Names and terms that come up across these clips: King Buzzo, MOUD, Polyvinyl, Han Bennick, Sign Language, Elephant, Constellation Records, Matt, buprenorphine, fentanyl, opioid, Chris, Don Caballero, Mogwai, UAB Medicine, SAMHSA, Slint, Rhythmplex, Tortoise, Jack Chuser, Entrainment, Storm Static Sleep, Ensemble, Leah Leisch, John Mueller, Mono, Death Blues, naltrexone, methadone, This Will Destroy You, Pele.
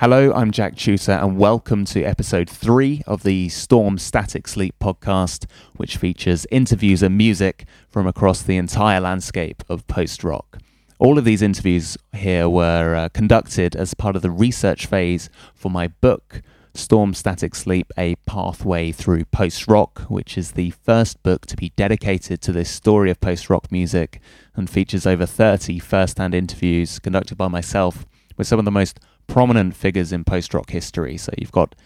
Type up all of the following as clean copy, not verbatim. Hello, I'm Jack Chuser, and welcome to episode 3 of the Storm Static Sleep podcast, which features interviews and music from across the entire landscape of post-rock. All of these interviews here were conducted as part of the research phase for my book, Storm Static Sleep, A Pathway Through Post-Rock, which is the first book to be dedicated to this story of post-rock music and features over 30 first-hand interviews conducted by myself with some of the most prominent figures in post-rock history. So you've got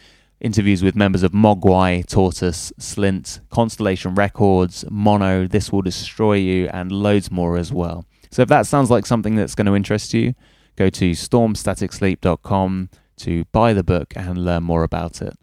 interviews with members of Mogwai, Tortoise, Slint, Constellation Records, Mono, This Will Destroy You, and loads more as well. So if that sounds like something that's going to interest you, go to stormstaticsleep.com to buy the book and learn more about it.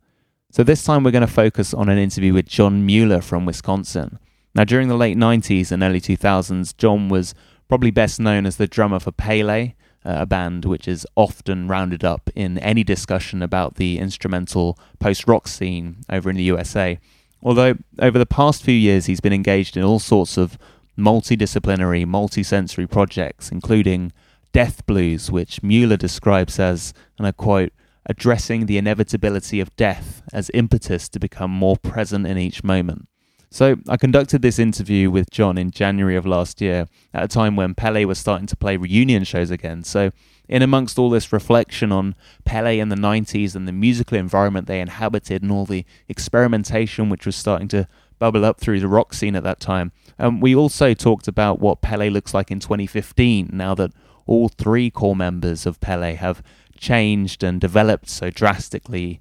So this time we're going to focus on an interview with John Mueller from Wisconsin. Now, during the late 90s and early 2000s, John was probably best known as the drummer for Pele, a band which is often rounded up in any discussion about the instrumental post-rock scene over in the USA. Although over the past few years he's been engaged in all sorts of multidisciplinary, multi-sensory projects, including Death Blues, which Mueller describes as, and I quote, addressing the inevitability of death as impetus to become more present in each moment. So I conducted this interview with John in January of last year, at a time when Pele was starting to play reunion shows again. So in amongst all this reflection on Pele in the 90s and the musical environment they inhabited and all the experimentation which was starting to bubble up through the rock scene at that time, we also talked about what Pele looks like in 2015, now that all three core members of Pele have changed and developed so drastically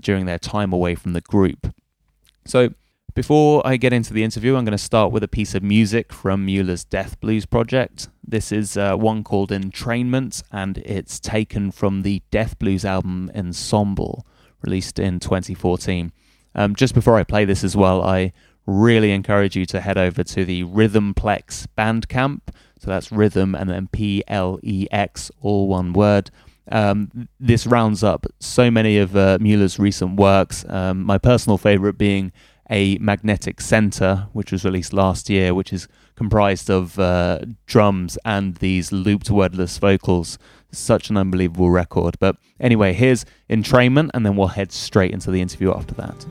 during their time away from the group. So before I get into the interview, I'm going to start with a piece of music from Mueller's Death Blues project. This is one called Entrainment, and it's taken from the Death Blues album Ensemble, released in 2014. Just before I play this as well, I really encourage you to head over to the Rhythmplex Bandcamp. So that's Rhythm and then P-L-E-X, all one word. This rounds up so many of Mueller's recent works, my personal favourite being A Magnetic Center, which was released last year, which is comprised of drums and these looped wordless vocals. Such an unbelievable record. But anyway, here's Entrainment, and then we'll head straight into the interview after that.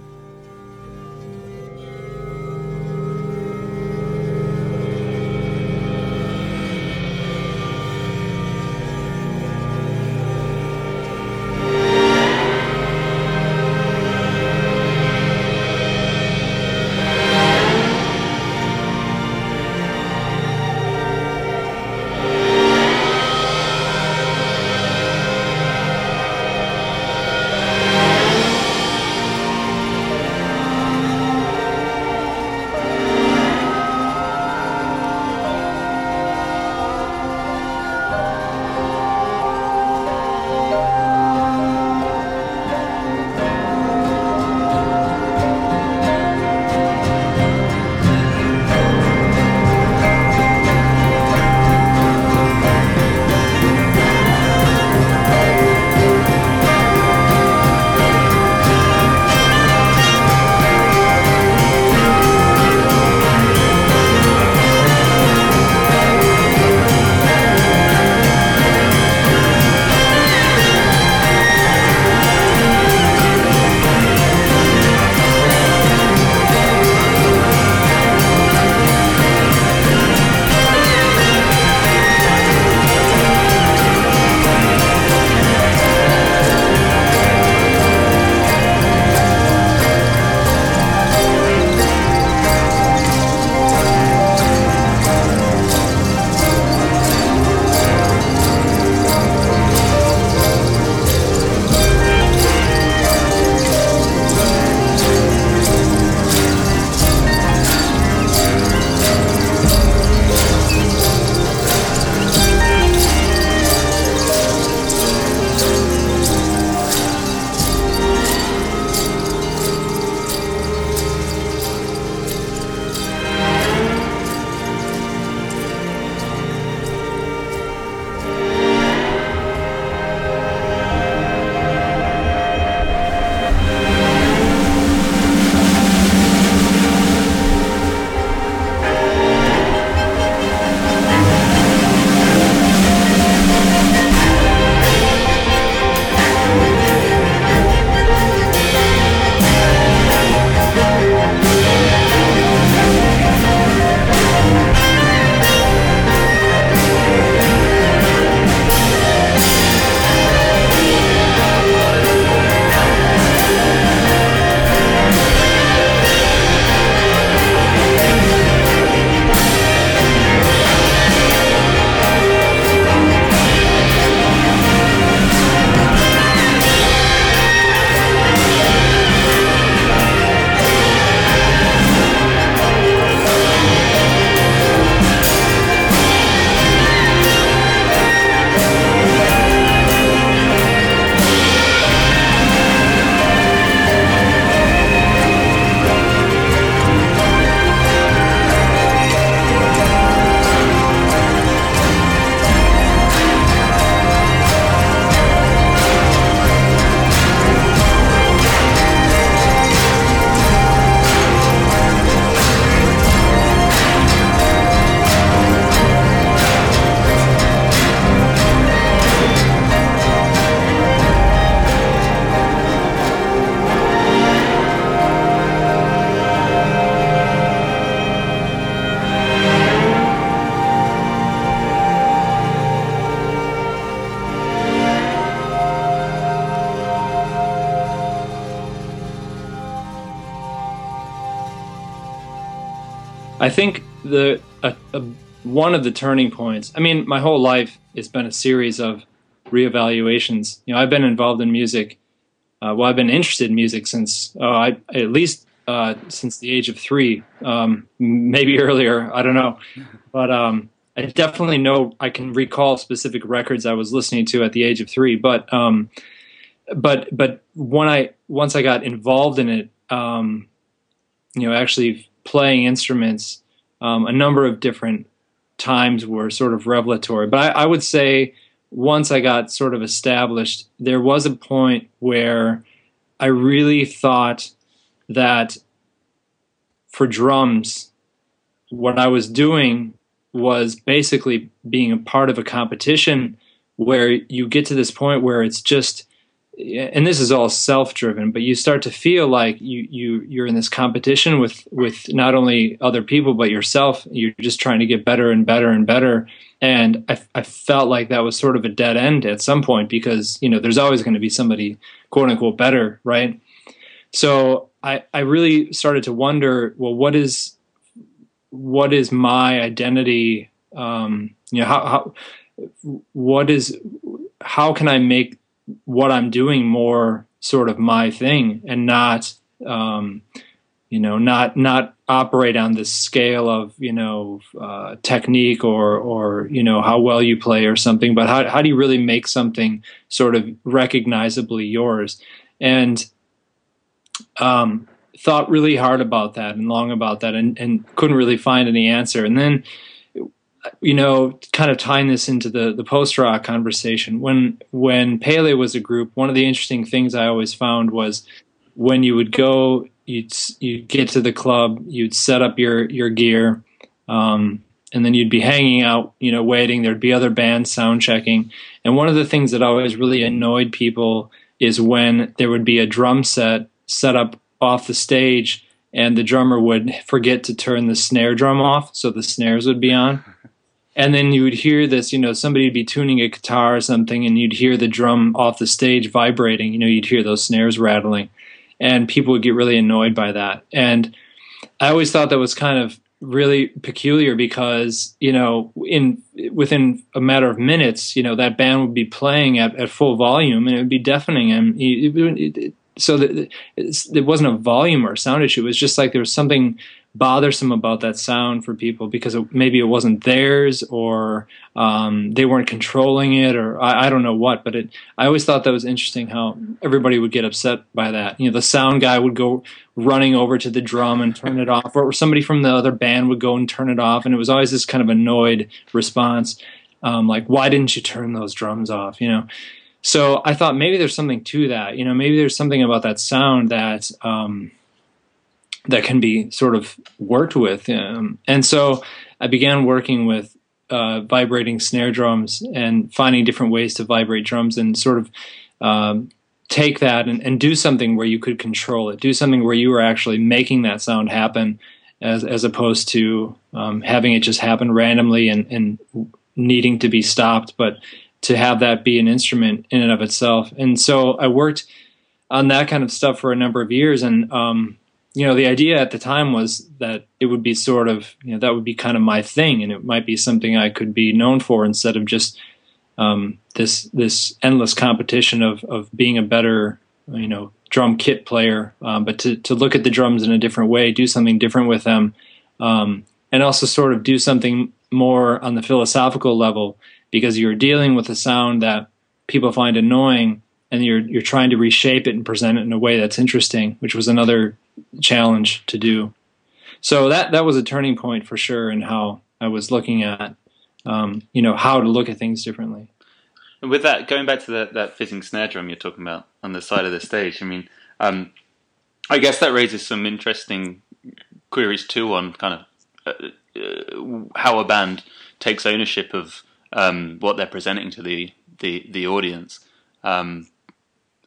I think one of the turning points, I mean, my whole life it's been a series of reevaluations. You know, I've been involved in music. I've been interested in music since since the age of 3, maybe earlier. I don't know, but I definitely know I can recall specific records I was listening to at the age of 3. But once I got involved in it, you know, actually playing instruments, a number of different times were sort of revelatory. But I would say, once I got sort of established, there was a point where I really thought that for drums, what I was doing was basically being a part of a competition where you get to this point where it's just, and this is all self-driven, but you start to feel like you're in this competition with not only other people, but yourself. You're just trying to get better and better and better. And I felt like that was sort of a dead end at some point, because, you know, there's always going to be somebody, quote unquote, better, right? So I really started to wonder, well, what is my identity? You know, how can I make what I'm doing more sort of my thing, and not, you know, not operate on this scale of, you know, technique or, you know, how well you play or something, but how do you really make something sort of recognizably yours? And thought really hard about that and long about that, and couldn't really find any answer. And then, you know, kind of tying this into the post-rock conversation, when Pele was a group, one of the interesting things I always found was when you would go, you'd get to the club, you'd set up your gear, and then you'd be hanging out, you know, waiting. There'd be other bands sound checking. And one of the things that always really annoyed people is when there would be a drum set set up off the stage, and the drummer would forget to turn the snare drum off, so the snares would be on. And then you would hear this, you know, somebody would be tuning a guitar or something, and you'd hear the drum off the stage vibrating. You know, you'd hear those snares rattling, and people would get really annoyed by that. And I always thought that was kind of really peculiar, because, you know, within a matter of minutes, you know, that band would be playing at full volume, and it would be deafening. And so it wasn't a volume or a sound issue. It was just like there was something bothersome about that sound for people, because maybe it wasn't theirs, or they weren't controlling it, or I don't know what. But I always thought that was interesting how everybody would get upset by that. You know, the sound guy would go running over to the drum and turn it off, or somebody from the other band would go and turn it off. And it was always this kind of annoyed response, like, why didn't you turn those drums off, you know? So I thought maybe there's something to that, you know, maybe there's something about that sound that that can be sort of worked with. And so I began working with vibrating snare drums and finding different ways to vibrate drums, and sort of take that and do something where you could control it, do something where you were actually making that sound happen, as opposed to having it just happen randomly and needing to be stopped, but to have that be an instrument in and of itself. And so I worked on that kind of stuff for a number of years. And, you know, the idea at the time was that it would be sort of, you know, that would be kind of my thing, and it might be something I could be known for, instead of just this endless competition of being a better, you know, drum kit player, but to look at the drums in a different way, do something different with them, and also sort of do something more on the philosophical level, because you're dealing with a sound that people find annoying, and you're trying to reshape it and present it in a way that's interesting, which was another challenge to do. So that was a turning point for sure in how I was looking at, you know, how to look at things differently. And with that, going back to that fizzing snare drum you're talking about on the side of the stage, I mean, I guess that raises some interesting queries too on kind of how a band takes ownership of what they're presenting to the audience,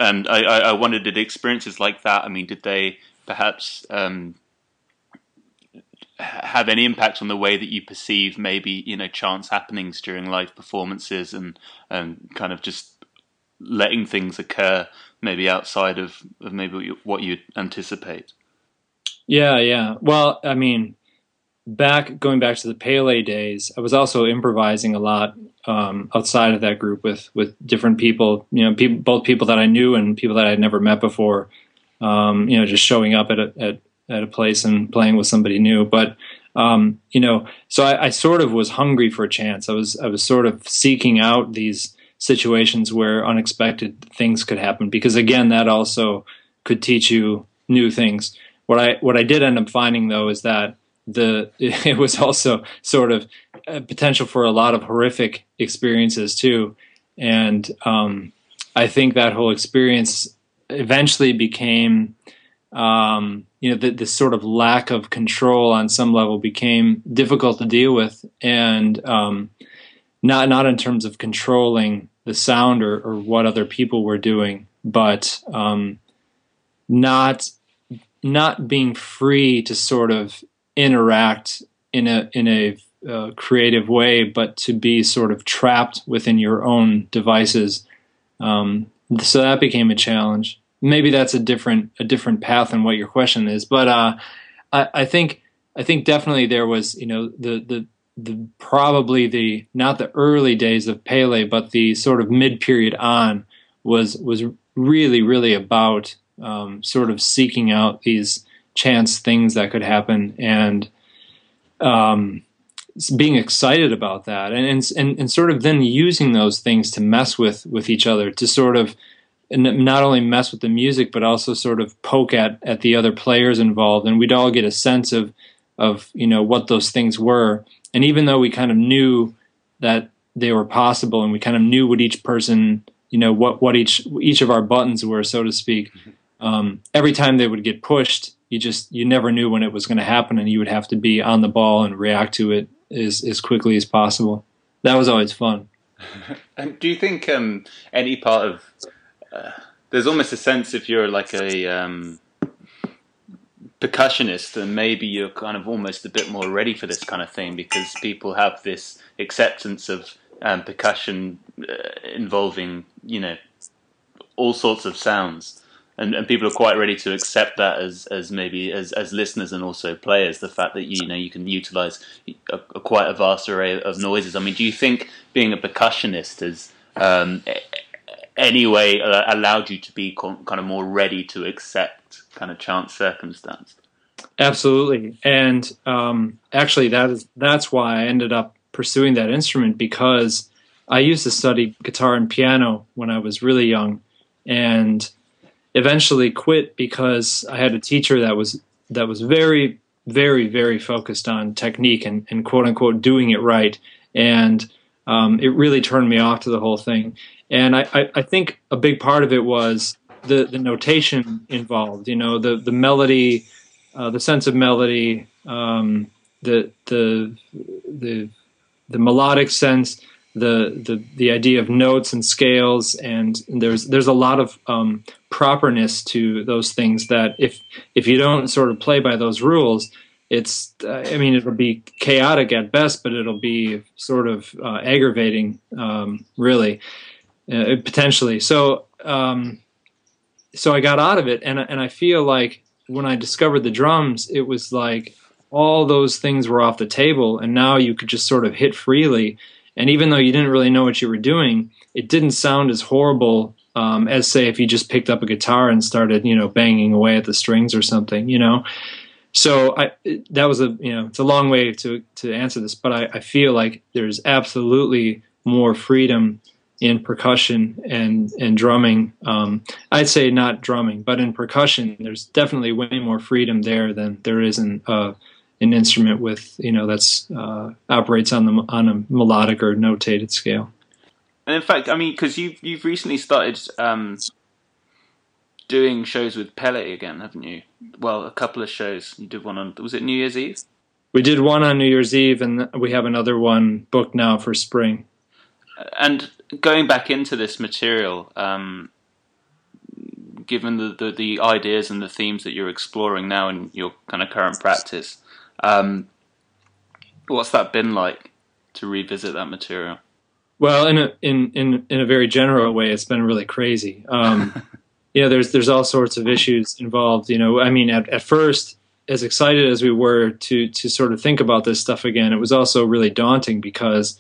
and I wondered, did experiences like that, I mean, did they perhaps have any impact on the way that you perceive maybe, you know, chance happenings during live performances, and kind of just letting things occur maybe outside of maybe what you'd anticipate? Yeah. Well, I mean, going back to the Pele days, I was also improvising a lot outside of that group with different people, both people that I knew and people that I had never met before, just showing up at a place and playing with somebody new. But so I sort of was hungry for a chance. I was sort of seeking out these situations where unexpected things could happen, because again, that also could teach you new things. What I did end up finding, though, is that it was also sort of a potential for a lot of horrific experiences too. And I think that whole experience eventually became, this sort of lack of control on some level became difficult to deal with, and not in terms of controlling the sound or what other people were doing, but not being free to sort of interact in a creative way, but to be sort of trapped within your own devices. So that became a challenge. Maybe that's a different path than what your question is, but I think definitely there was the probably the not the early days of Pele, but the sort of mid period on was really about sort of seeking out these chance things that could happen and being excited about that and sort of then using those things to mess with each other, to sort of not only mess with the music but also sort of poke at the other players involved, and we'd all get a sense of what those things were. And even though we kind of knew that they were possible and we kind of knew what each person, what each of our buttons were, so to speak, every time they would get pushed, you never knew when it was going to happen, and you would have to be on the ball and react to it as quickly as possible. That was always fun. And do you think any part of there's almost a sense, if you're like a percussionist, then maybe you're kind of almost a bit more ready for this kind of thing, because people have this acceptance of percussion involving all sorts of sounds. And people are quite ready to accept that as listeners and also players, the fact that you can utilize quite a vast array of noises. I mean, do you think being a percussionist has anyway allowed you to be kind of more ready to accept kind of chance circumstance? Absolutely, and actually that's why I ended up pursuing that instrument, because I used to study guitar and piano when I was really young, and eventually quit because I had a teacher that was very, very, very focused on technique and quote unquote doing it right. And it really turned me off to the whole thing. And I think a big part of it was the notation involved, the melody, the sense of melody, the melodic sense, the idea of notes and scales, and there's a lot of properness to those things that if you don't sort of play by those rules, it'll be chaotic at best, but it'll be sort of aggravating, really, potentially. So so I got out of it, and I feel like when I discovered the drums, it was like all those things were off the table, and now you could just sort of hit freely. And even though you didn't really know what you were doing, it didn't sound as horrible as, say, if you just picked up a guitar and started, banging away at the strings or something, So that was it's a long way to answer this, but I feel like there's absolutely more freedom in percussion and drumming. I'd say not drumming, but in percussion, there's definitely way more freedom there than there is in an instrument with that's operates on a melodic or notated scale. And in fact, I mean, because you've recently started doing shows with Pele again, haven't you? Well, a couple of shows. You did one on, was it New Year's Eve? We did one on New Year's Eve, and we have another one booked now for spring. And going back into this material, given the ideas and the themes that you're exploring now in your kind of current practice, what's that been like to revisit that material? Well, in a very general way, it's been really crazy. There's all sorts of issues involved. At first as excited as we were to sort of think about this stuff again, it was also really daunting because,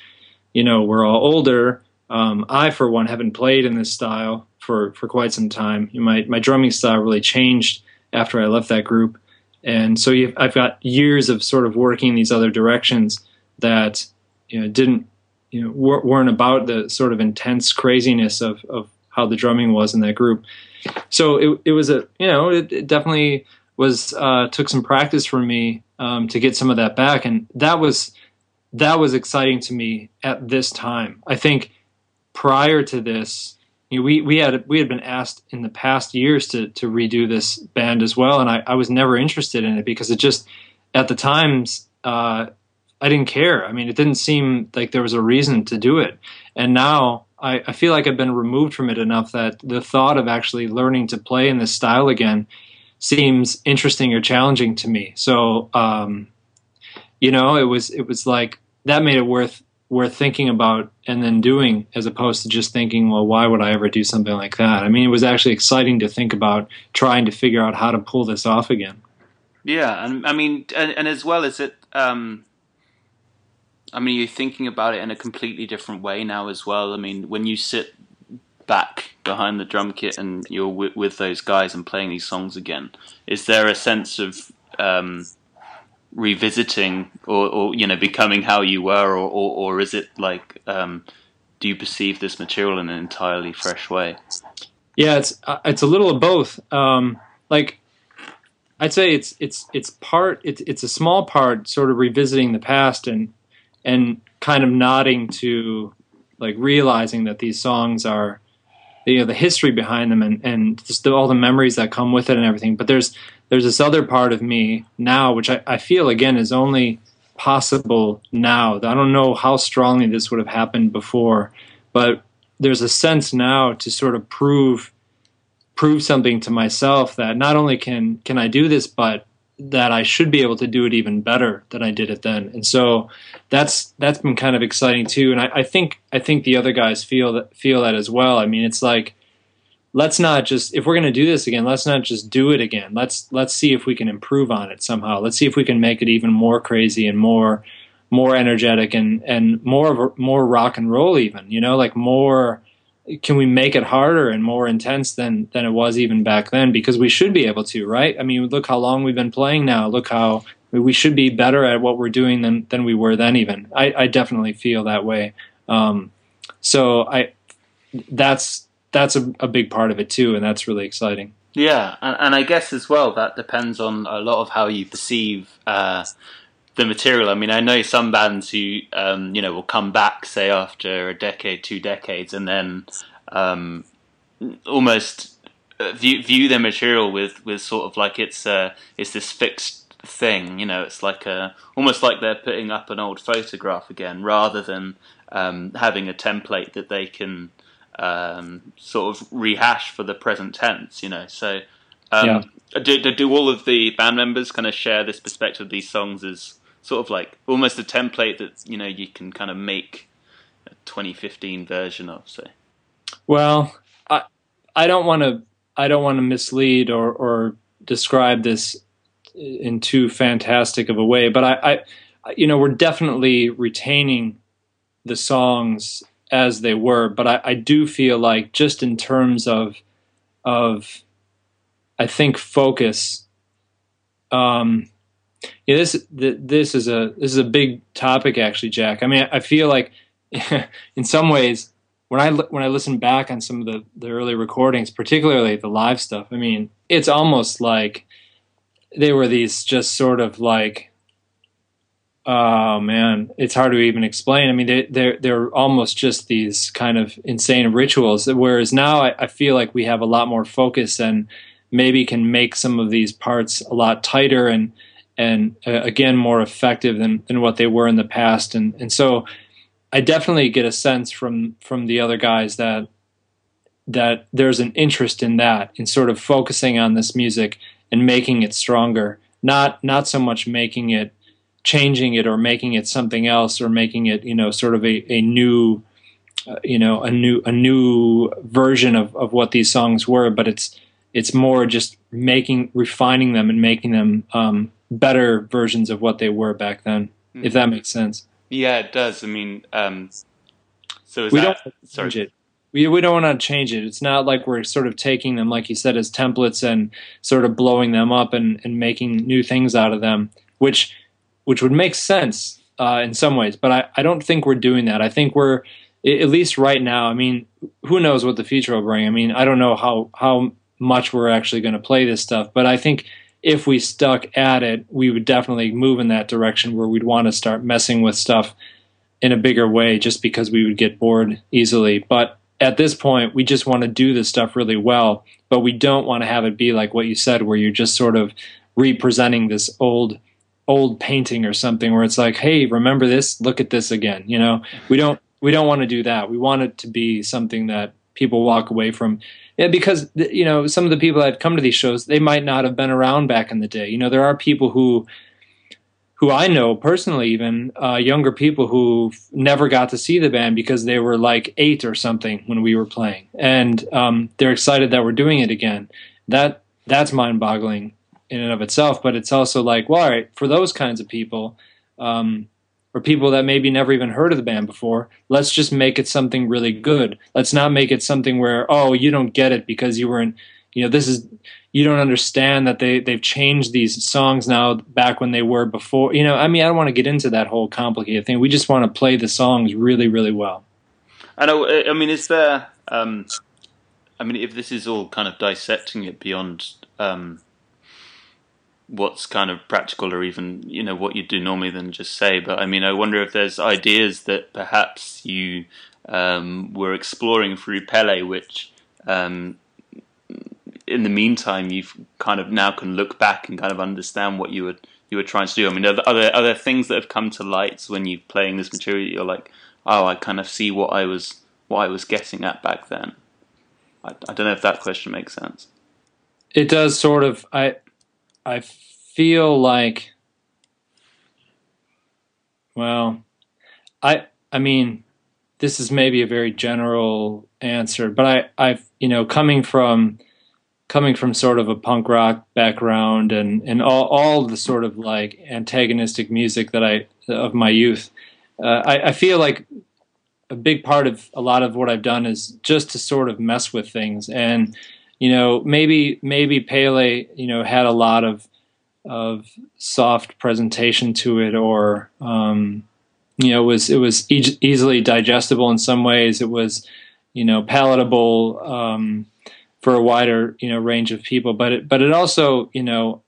you know, we're all older. I, for one, haven't played in this style for quite some time. My drumming style really changed after I left that group. And so I've got years of sort of working in these other directions that, you know, weren't about the sort of intense craziness of how the drumming was in that group. So it was a, you know, it definitely was, took some practice for me, to get some of that back. And that was exciting to me at this time. I think prior to this, you know, we had been asked in the past years to redo this band as well. And I was never interested in it because it just, at the times, I didn't care. I mean, it didn't seem like there was a reason to do it. And now I feel like I've been removed from it enough that the thought of actually learning to play in this style again seems interesting or challenging to me. So, you know, it was like that made it worth thinking about and then doing, as opposed to just thinking, well, why would I ever do something like that? I mean, it was actually exciting to think about trying to figure out how to pull this off again. Yeah. And I mean, and as well as it, I mean, you're thinking about it in a completely different way now as well. I mean, when you sit back behind the drum kit and you're with those guys and playing these songs again, is there a sense of revisiting or you know, becoming how you were, or is it like, do you perceive this material in an entirely fresh way? Yeah, it's a little of both. Like, I'd say it's a small part sort of revisiting the past and kind of nodding to, like, realizing that these songs are, you know, the history behind them and just all the memories that come with it and everything. But there's this other part of me now, which I feel, again, is only possible now. I don't know how strongly this would have happened before, but there's a sense now to sort of prove something to myself that not only can I do this, but that I should be able to do it even better than I did it then. And so that's been kind of exciting too. And I think the other guys feel that as well. I mean, it's like, let's not just, if we're going to do this again, let's not just do it again. Let's see if we can improve on it somehow. Let's see if we can make it even more crazy and more energetic and more rock and roll even, you know, like more, can we make it harder and more intense than it was even back then? Because we should be able to, right? I mean, look how long we've been playing now. Look how we should be better at what we're doing than we were then even. I definitely feel that way. So that's a big part of it too, and that's really exciting. Yeah, and I guess as well that depends on a lot of how you perceive the material. I mean, I know some bands who, you know, will come back, say, after a decade, 2 decades, and then almost view their material with sort of like it's this fixed thing. You know, it's like almost like they're putting up an old photograph again, rather than having a template that they can sort of rehash for the present tense. You know, so yeah. Do all of the band members kind of share this perspective of these songs as sort of like almost a template that, you know, you can kind of make a 2015 version of, say? Well, I don't want to mislead or describe this in too fantastic of a way, but I you know, we're definitely retaining the songs as they were, but I do feel like just in terms of I think focus, yeah, this is a big topic actually, Jack. I mean, I feel like in some ways when I listen back on some of the early recordings, particularly the live stuff, I mean, it's almost like they were these just sort of like, oh man, it's hard to even explain. I mean, they're almost just these kind of insane rituals. Whereas now I feel like we have a lot more focus and maybe can make some of these parts a lot tighter and again, more effective than what they were in the past. And so I definitely get a sense from the other guys that there's an interest in that, in sort of focusing on this music and making it stronger, not so much making it, changing it or making it something else or making it, you know, sort of a new, you know, a new version of what these songs were, but it's more just refining them and making them better versions of what they were back then, if that makes sense. Yeah, it does. I mean, so is we that... Don't change it. We don't want to change it. It's not like we're sort of taking them, like you said, as templates and sort of blowing them up and making new things out of them, which would make sense in some ways. But I don't think we're doing that. I think we're, at least right now, I mean, who knows what the future will bring. I mean, I don't know how much we're actually going to play this stuff. But I think if we stuck at it, we would definitely move in that direction where we'd want to start messing with stuff in a bigger way just because we would get bored easily. But at this point, we just want to do this stuff really well, but we don't want to have it be like what you said, where you're just sort of representing this old painting or something where it's like, hey, remember this? Look at this again. You know, we don't want to do that. We want it to be something that people walk away from. Yeah, because, you know, some of the people that come to these shows, they might not have been around back in the day. You know, there are people who I know personally, even younger people who never got to see the band because they were like 8 or something when we were playing, and they're excited that we're doing it again. That's mind-boggling in and of itself, but it's also like, well, all right, for those kinds of people, or people that maybe never even heard of the band before, let's just make it something really good. Let's not make it something where, oh, you don't get it because you weren't, you know, this is... You don't understand that they've changed these songs now back when they were before. You know, I mean, I don't want to get into that whole complicated thing. We just want to play the songs really, really well. I know. I mean, is there? I mean, if this is all kind of dissecting it beyond what's kind of practical or even, you know, what you do normally than just say. But I mean, I wonder if there's ideas that perhaps you were exploring through Pele, which. In the meantime, you've kind of now can look back and kind of understand what you were trying to do. I mean, are there things that have come to light when you're playing this material? You're like, oh, I kind of see what I was getting at back then. I don't know if that question makes sense. It does sort of. I feel like, well, I mean, this is maybe a very general answer, but I've you know, coming from sort of a punk rock background and all the sort of like antagonistic music that of my youth, I feel like a big part of a lot of what I've done is just to sort of mess with things. And, you know, maybe Pele, you know, had a lot of soft presentation to it, or, you know, it was easily digestible in some ways. It was, you know, palatable, for a wider, you know, range of people, but it also, you know,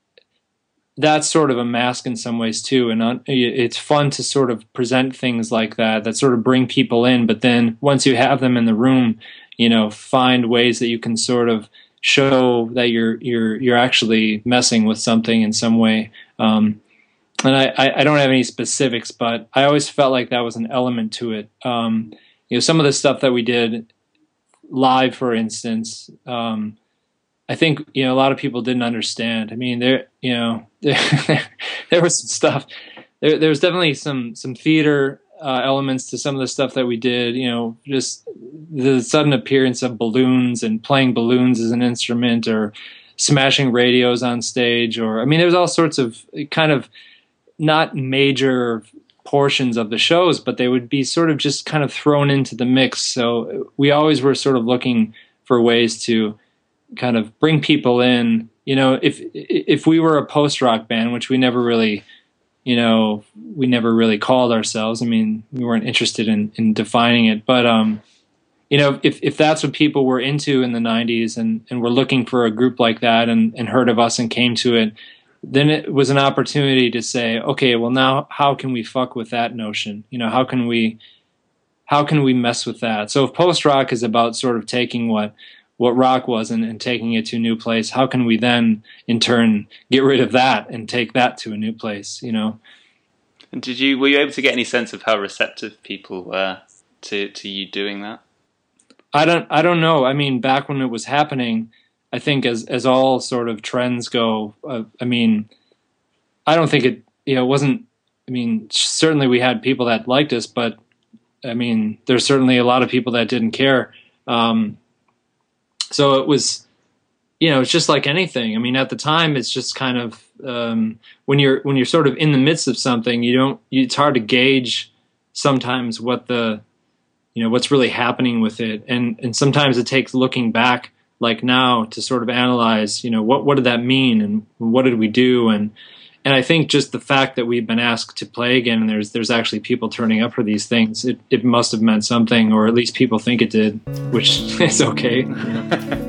that's sort of a mask in some ways too, and it's fun to sort of present things like that sort of bring people in, but then once you have them in the room, you know, find ways that you can sort of show that you're actually messing with something in some way. And I don't have any specifics, but I always felt like that was an element to it. You know, some of the stuff that we did live, for instance, I think, you know, a lot of people didn't understand. I mean, there, you know, there was some stuff. There was definitely some theater elements to some of the stuff that we did. You know, just the sudden appearance of balloons and playing balloons as an instrument, or smashing radios on stage, or I mean, there's all sorts of kind of not major portions of the shows, but they would be sort of just kind of thrown into the mix. So we always were sort of looking for ways to kind of bring people in. You know, if we were a post-rock band, which we never really, you know, called ourselves. I mean, we weren't interested in defining it, but, you know, if that's what people were into in the 90s and were looking for a group like that and heard of us and came to it, then it was an opportunity to say, okay, well now how can we fuck with that notion? You know, how can we mess with that? So if post-rock is about sort of taking what rock was and taking it to a new place, how can we then in turn get rid of that and take that to a new place, you know? And were you able to get any sense of how receptive people were to you doing that? I don't know. I mean, back when it was happening, I think as all sort of trends go, I mean, I don't think it, you know, it wasn't, I mean, certainly we had people that liked us, but I mean, there's certainly a lot of people that didn't care. So it was, you know, it's just like anything. I mean, at the time, it's just kind of when you're sort of in the midst of something, you don't. It's hard to gauge sometimes what the, you know, what's really happening with it, and sometimes it takes looking back, like now, to sort of analyze, you know, what did that mean and what did we do, and I think just the fact that we've been asked to play again and there's actually people turning up for these things, it must have meant something, or at least people think it did, which is okay. You know?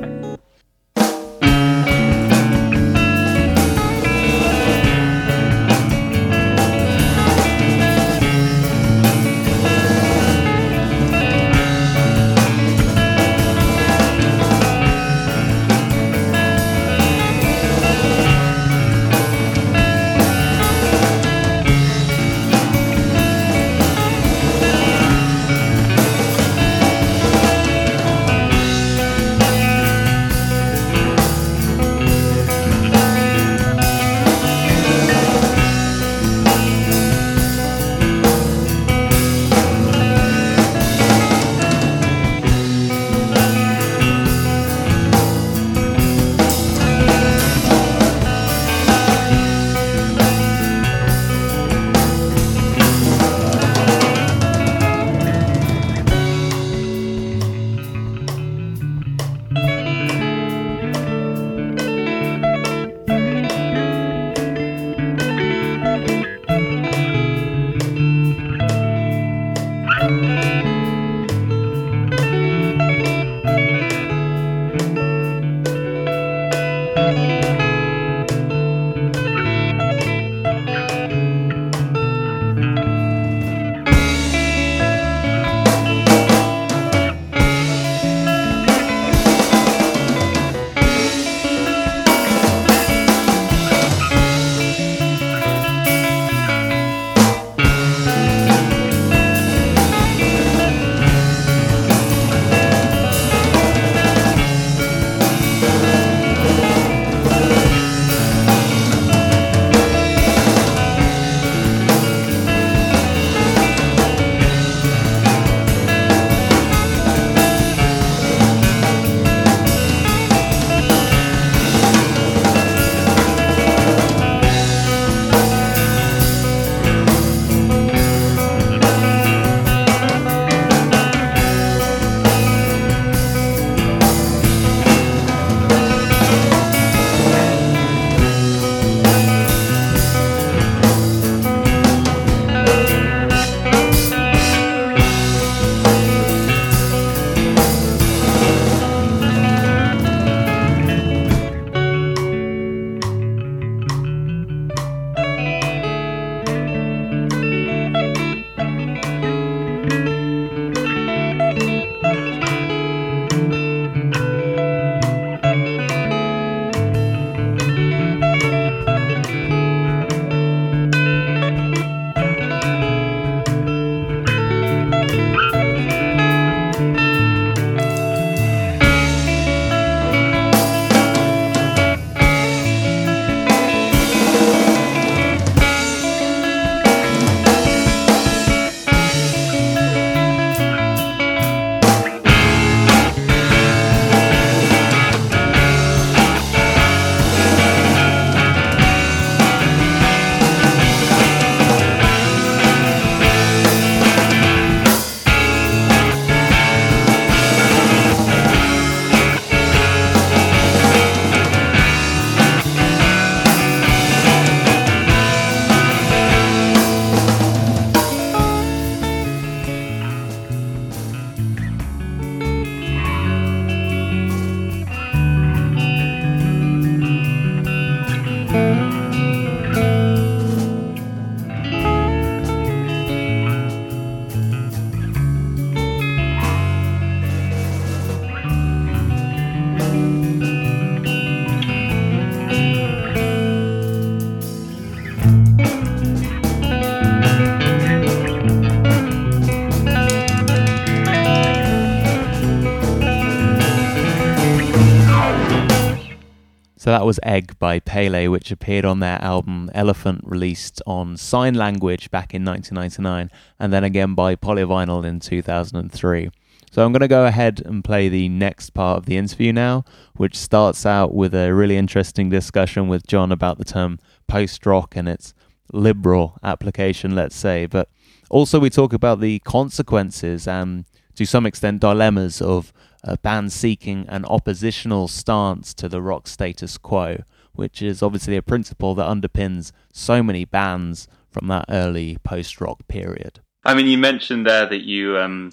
So that was Egg by Pele, which appeared on their album Elephant, released on Sign Language back in 1999, and then again by Polyvinyl in 2003. So I'm going to go ahead and play the next part of the interview now, which starts out with a really interesting discussion with John about the term post-rock and its liberal application, let's say. But also we talk about the consequences and, to some extent, dilemmas of a band seeking an oppositional stance to the rock status quo, which is obviously a principle that underpins so many bands from that early post-rock period. I mean, you mentioned there that you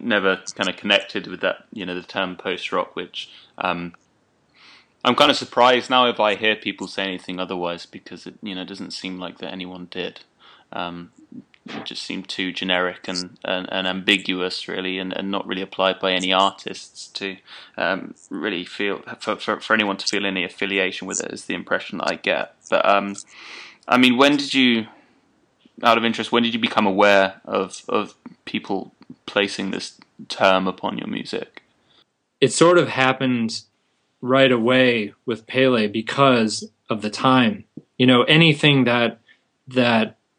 never kind of connected with that, you know, the term post-rock, which I'm kind of surprised now if I hear people say anything otherwise, because it, you know, doesn't seem like that anyone did. It just seemed too generic and ambiguous, really, and not really applied by any artists to really feel for anyone to feel any affiliation with it, is the impression that I get. But I mean, when did you, out of interest, when did you become aware of people placing this term upon your music? It sort of happened right away with Pele because of the time. You know, anything that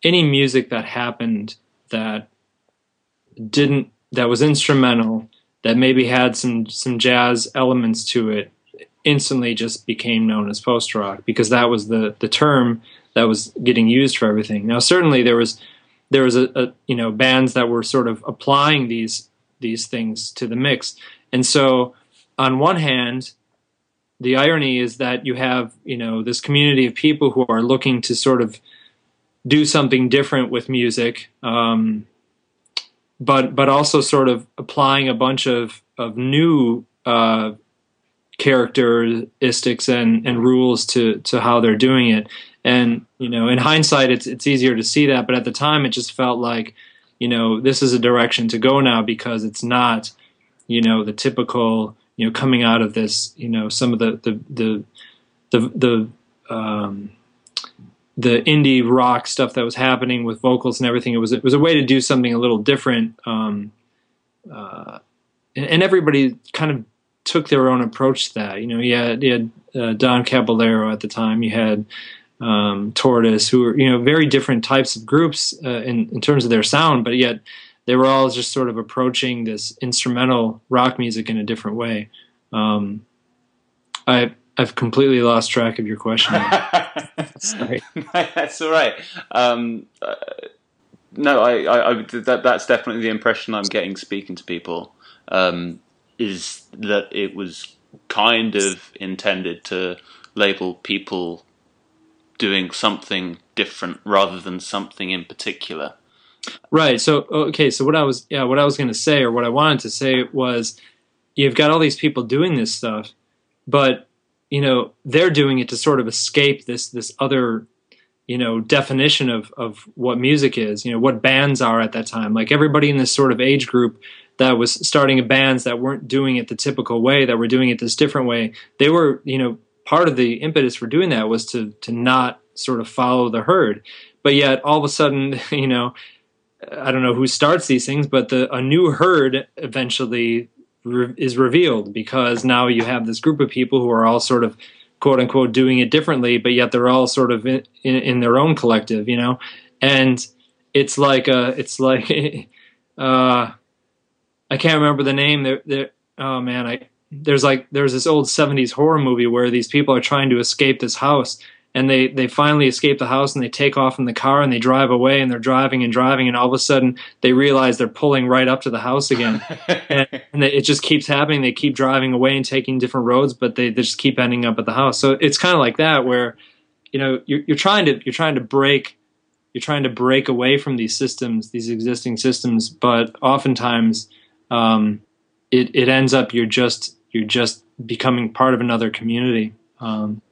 any music that happened that was instrumental, that maybe had some jazz elements to it, instantly just became known as post-rock, because that was the term that was getting used for everything. Now, certainly there was a you know, bands that were sort of applying these things to the mix. And so on one hand, the irony is that you have, you know, this community of people who are looking to sort of do something different with music, but also sort of applying a bunch of new characteristics and rules to how they're doing it. And, you know, in hindsight, it's easier to see that, but at the time, it just felt like, you know, this is a direction to go now, because it's not, you know, the typical, you know, coming out of this, you know, some of the indie rock stuff that was happening with vocals and everything. It was a way to do something a little different, and everybody kind of took their own approach to that. You know, you had Don Caballero at the time. You had Tortoise, who were, you know, very different types of groups in terms of their sound, but yet they were all just sort of approaching this instrumental rock music in a different way. I've completely lost track of your question. Sorry. That's all right. That's definitely the impression I'm getting speaking to people, is that it was kind of intended to label people doing something different rather than something in particular. Right. So what I wanted to say was, you've got all these people doing this stuff, but, you know, they're doing it to sort of escape this other, you know, definition of what music is, you know, what bands are at that time. Like, everybody in this sort of age group that was starting bands that weren't doing it the typical way, that were doing it this different way, they were, you know, part of the impetus for doing that was to not sort of follow the herd. But yet all of a sudden, you know, I don't know who starts these things, but a new herd eventually is revealed, because now you have this group of people who are all sort of quote unquote doing it differently, but yet they're all sort of in their own collective, you know? And it's like I can't remember the name there. Oh man. There's this old 70s horror movie where these people are trying to escape this house, and they finally escape the house, and they take off in the car, and they drive away, and they're driving and driving, and all of a sudden they realize they're pulling right up to the house again. and it just keeps happening. They keep driving away and taking different roads, but they just keep ending up at the house. So it's kind of like that, where, you know, you're trying to break away from these systems, these existing systems, but oftentimes it ends up you're just becoming part of another community,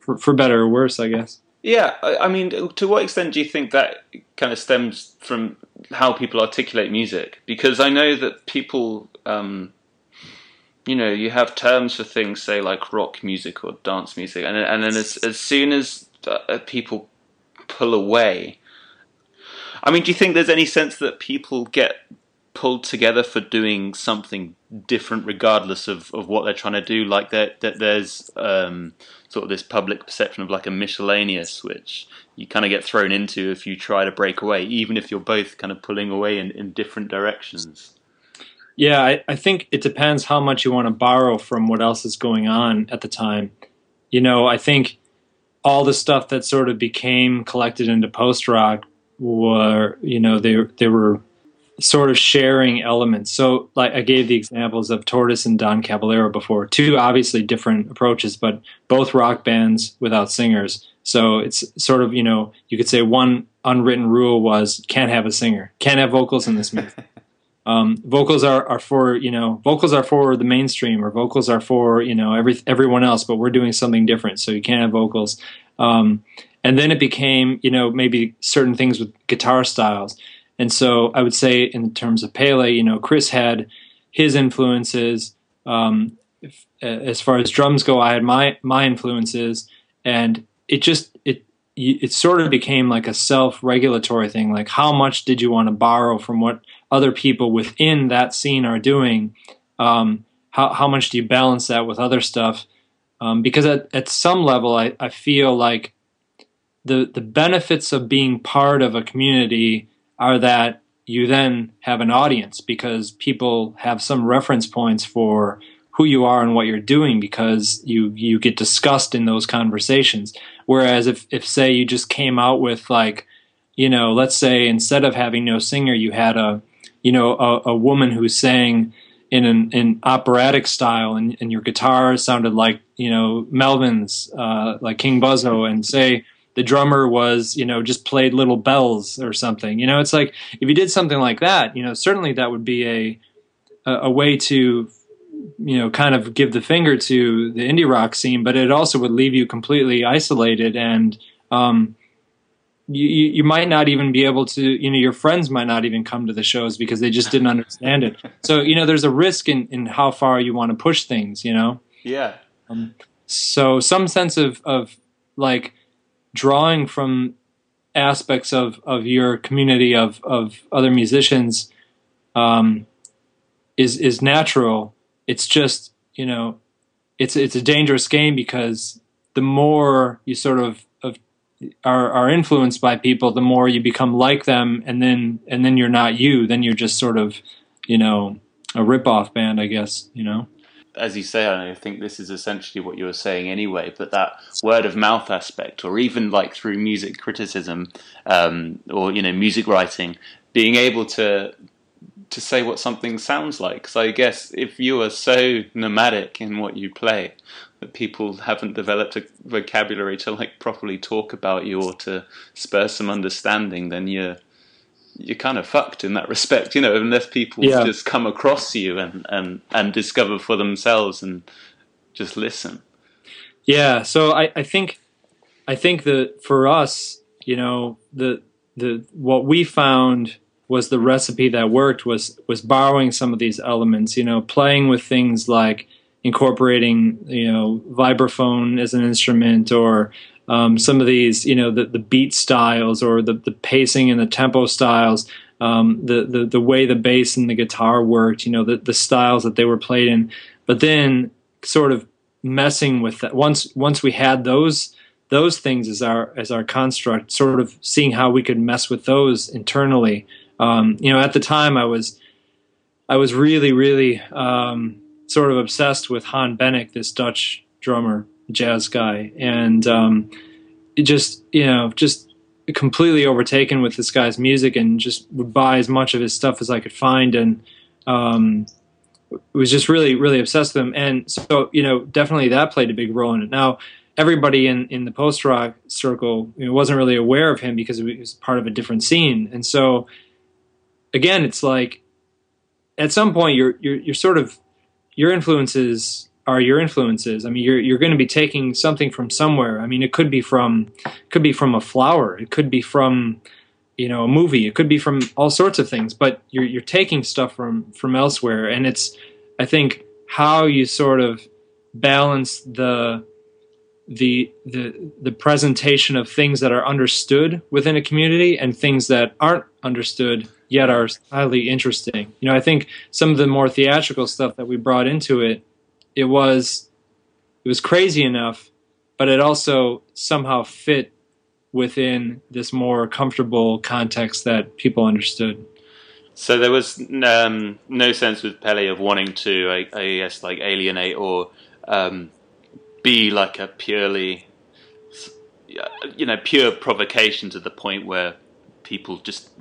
for better or worse, I guess. Yeah, I mean, to what extent do you think that kind of stems from how people articulate music? Because I know that people, you know, you have terms for things, say, like rock music or dance music, and then as soon as people pull away, I mean, do you think there's any sense that people get pulled together for doing something different regardless of what they're trying to do? Like that there's sort of this public perception of like a miscellaneous, which you kind of get thrown into if you try to break away, even if you're both kind of pulling away in different directions. Yeah, I think it depends how much you want to borrow from what else is going on at the time. You know, I think all the stuff that sort of became collected into post-rock were, you know, they were sort of sharing elements. So like I gave the examples of Tortoise and Don Caballero before, two obviously different approaches, but both rock bands without singers. So it's sort of, you know, you could say one unwritten rule was can't have a singer, can't have vocals in this movie. Vocals are for, you know, vocals are for the mainstream, or vocals are for, you know, everyone else, but we're doing something different, so you can't have vocals. And then it became, you know, maybe certain things with guitar styles. And so I would say in terms of Pele, you know, Chris had his influences. As far as drums go, I had my influences, and it just, it sort of became like a self-regulatory thing. Like, how much did you want to borrow from what other people within that scene are doing? How much do you balance that with other stuff? Because at some level, I feel like the benefits of being part of a community are that you then have an audience, because people have some reference points for who you are and what you're doing, because you get discussed in those conversations. Whereas if say you just came out with, like, you know, let's say instead of having no singer, you had a woman who sang in an operatic style, and your guitar sounded like, you know, Melvin's, like King Buzzo, and say the drummer was, you know, just played little bells or something. You know, it's like if you did something like that, you know, certainly that would be a way to, you know, kind of give the finger to the indie rock scene, but it also would leave you completely isolated, and you might not even be able to, you know, your friends might not even come to the shows because they just didn't understand it. So, you know, there's a risk in how far you want to push things, you know? Yeah. So some sense of like drawing from aspects of your community of other musicians, is natural. It's just, you know, it's a dangerous game, because the more you sort of are influenced by people, the more you become like them, and then you're not you. Then you're just sort of, you know, a rip-off band, I guess, you know. As you say, I think this is essentially what you were saying anyway, but that word of mouth aspect, or even like through music criticism, or, you know, music writing, being able to say what something sounds like. So I guess if you are so nomadic in what you play that people haven't developed a vocabulary to like properly talk about you or to spur some understanding, then you're kind of fucked in that respect, you know, unless people just come across you and discover for themselves and just listen. Yeah. So I think that for us, you know, the what we found was the recipe that worked was borrowing some of these elements, you know, playing with things like incorporating, you know, vibraphone as an instrument, or some of these, you know, the beat styles, or the pacing and the tempo styles, the way the bass and the guitar worked, you know, the styles that they were played in. But then sort of messing with that once we had those things as our construct, sort of seeing how we could mess with those internally. You know, at the time I was really, really sort of obsessed with Han Bennick, this Dutch drummer, jazz guy, and just completely overtaken with this guy's music, and just would buy as much of his stuff as I could find, and was just really, really obsessed with him. And so, you know, definitely that played a big role in it. Now, everybody in the post-rock circle, you know, wasn't really aware of him because he was part of a different scene, and so. Again, it's like at some point you're sort of, your influences are your influences. I mean, you're going to be taking something from somewhere. I mean, it could be from a flower, it could be from, you know, a movie, it could be from all sorts of things. But you're taking stuff from elsewhere, and it's, I think, how you sort of balance the presentation of things that are understood within a community and things that aren't understood yet are highly interesting. You know, I think some of the more theatrical stuff that we brought into it, it was crazy enough, but it also somehow fit within this more comfortable context that people understood. So there was no sense with Pele of wanting to, I guess, like alienate or be like a purely, you know, pure provocation to the point where people just...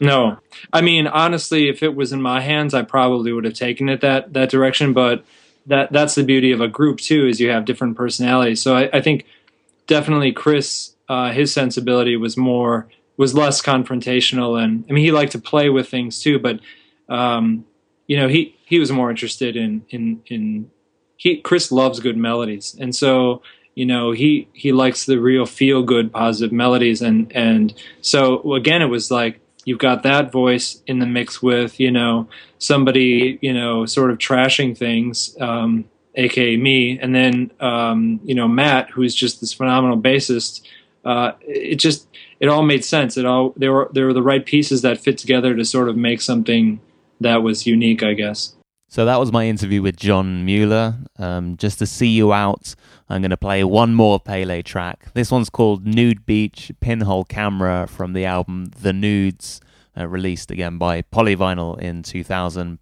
No. I mean, honestly, if it was in my hands, I probably would have taken it that direction. But that's the beauty of a group, too, is you have different personalities. So I think definitely Chris, his sensibility was more... was less confrontational, and I mean he liked to play with things too, but you know, he was more interested in Chris loves good melodies, and so, you know, he likes the real feel good positive melodies, and so again it was like you've got that voice in the mix with, you know, somebody, you know, sort of trashing things, aka me, and then you know, Matt, who's just this phenomenal bassist. It all made sense. They were the right pieces that fit together to sort of make something that was unique, I guess. So that was my interview with John Mueller. Just to see you out, I'm going to play one more Pele track. This one's called Nude Beach Pinhole Camera from the album The Nudes, released again by Polyvinyl in 2000.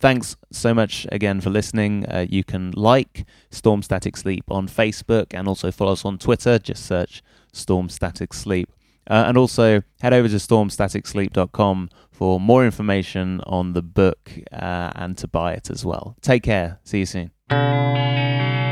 Thanks so much again for listening. You can like Storm Static Sleep on Facebook and also follow us on Twitter. Just search Storm Static Sleep. And also head over to stormstaticsleep.com for more information on the book and to buy it as well. Take care. See you soon.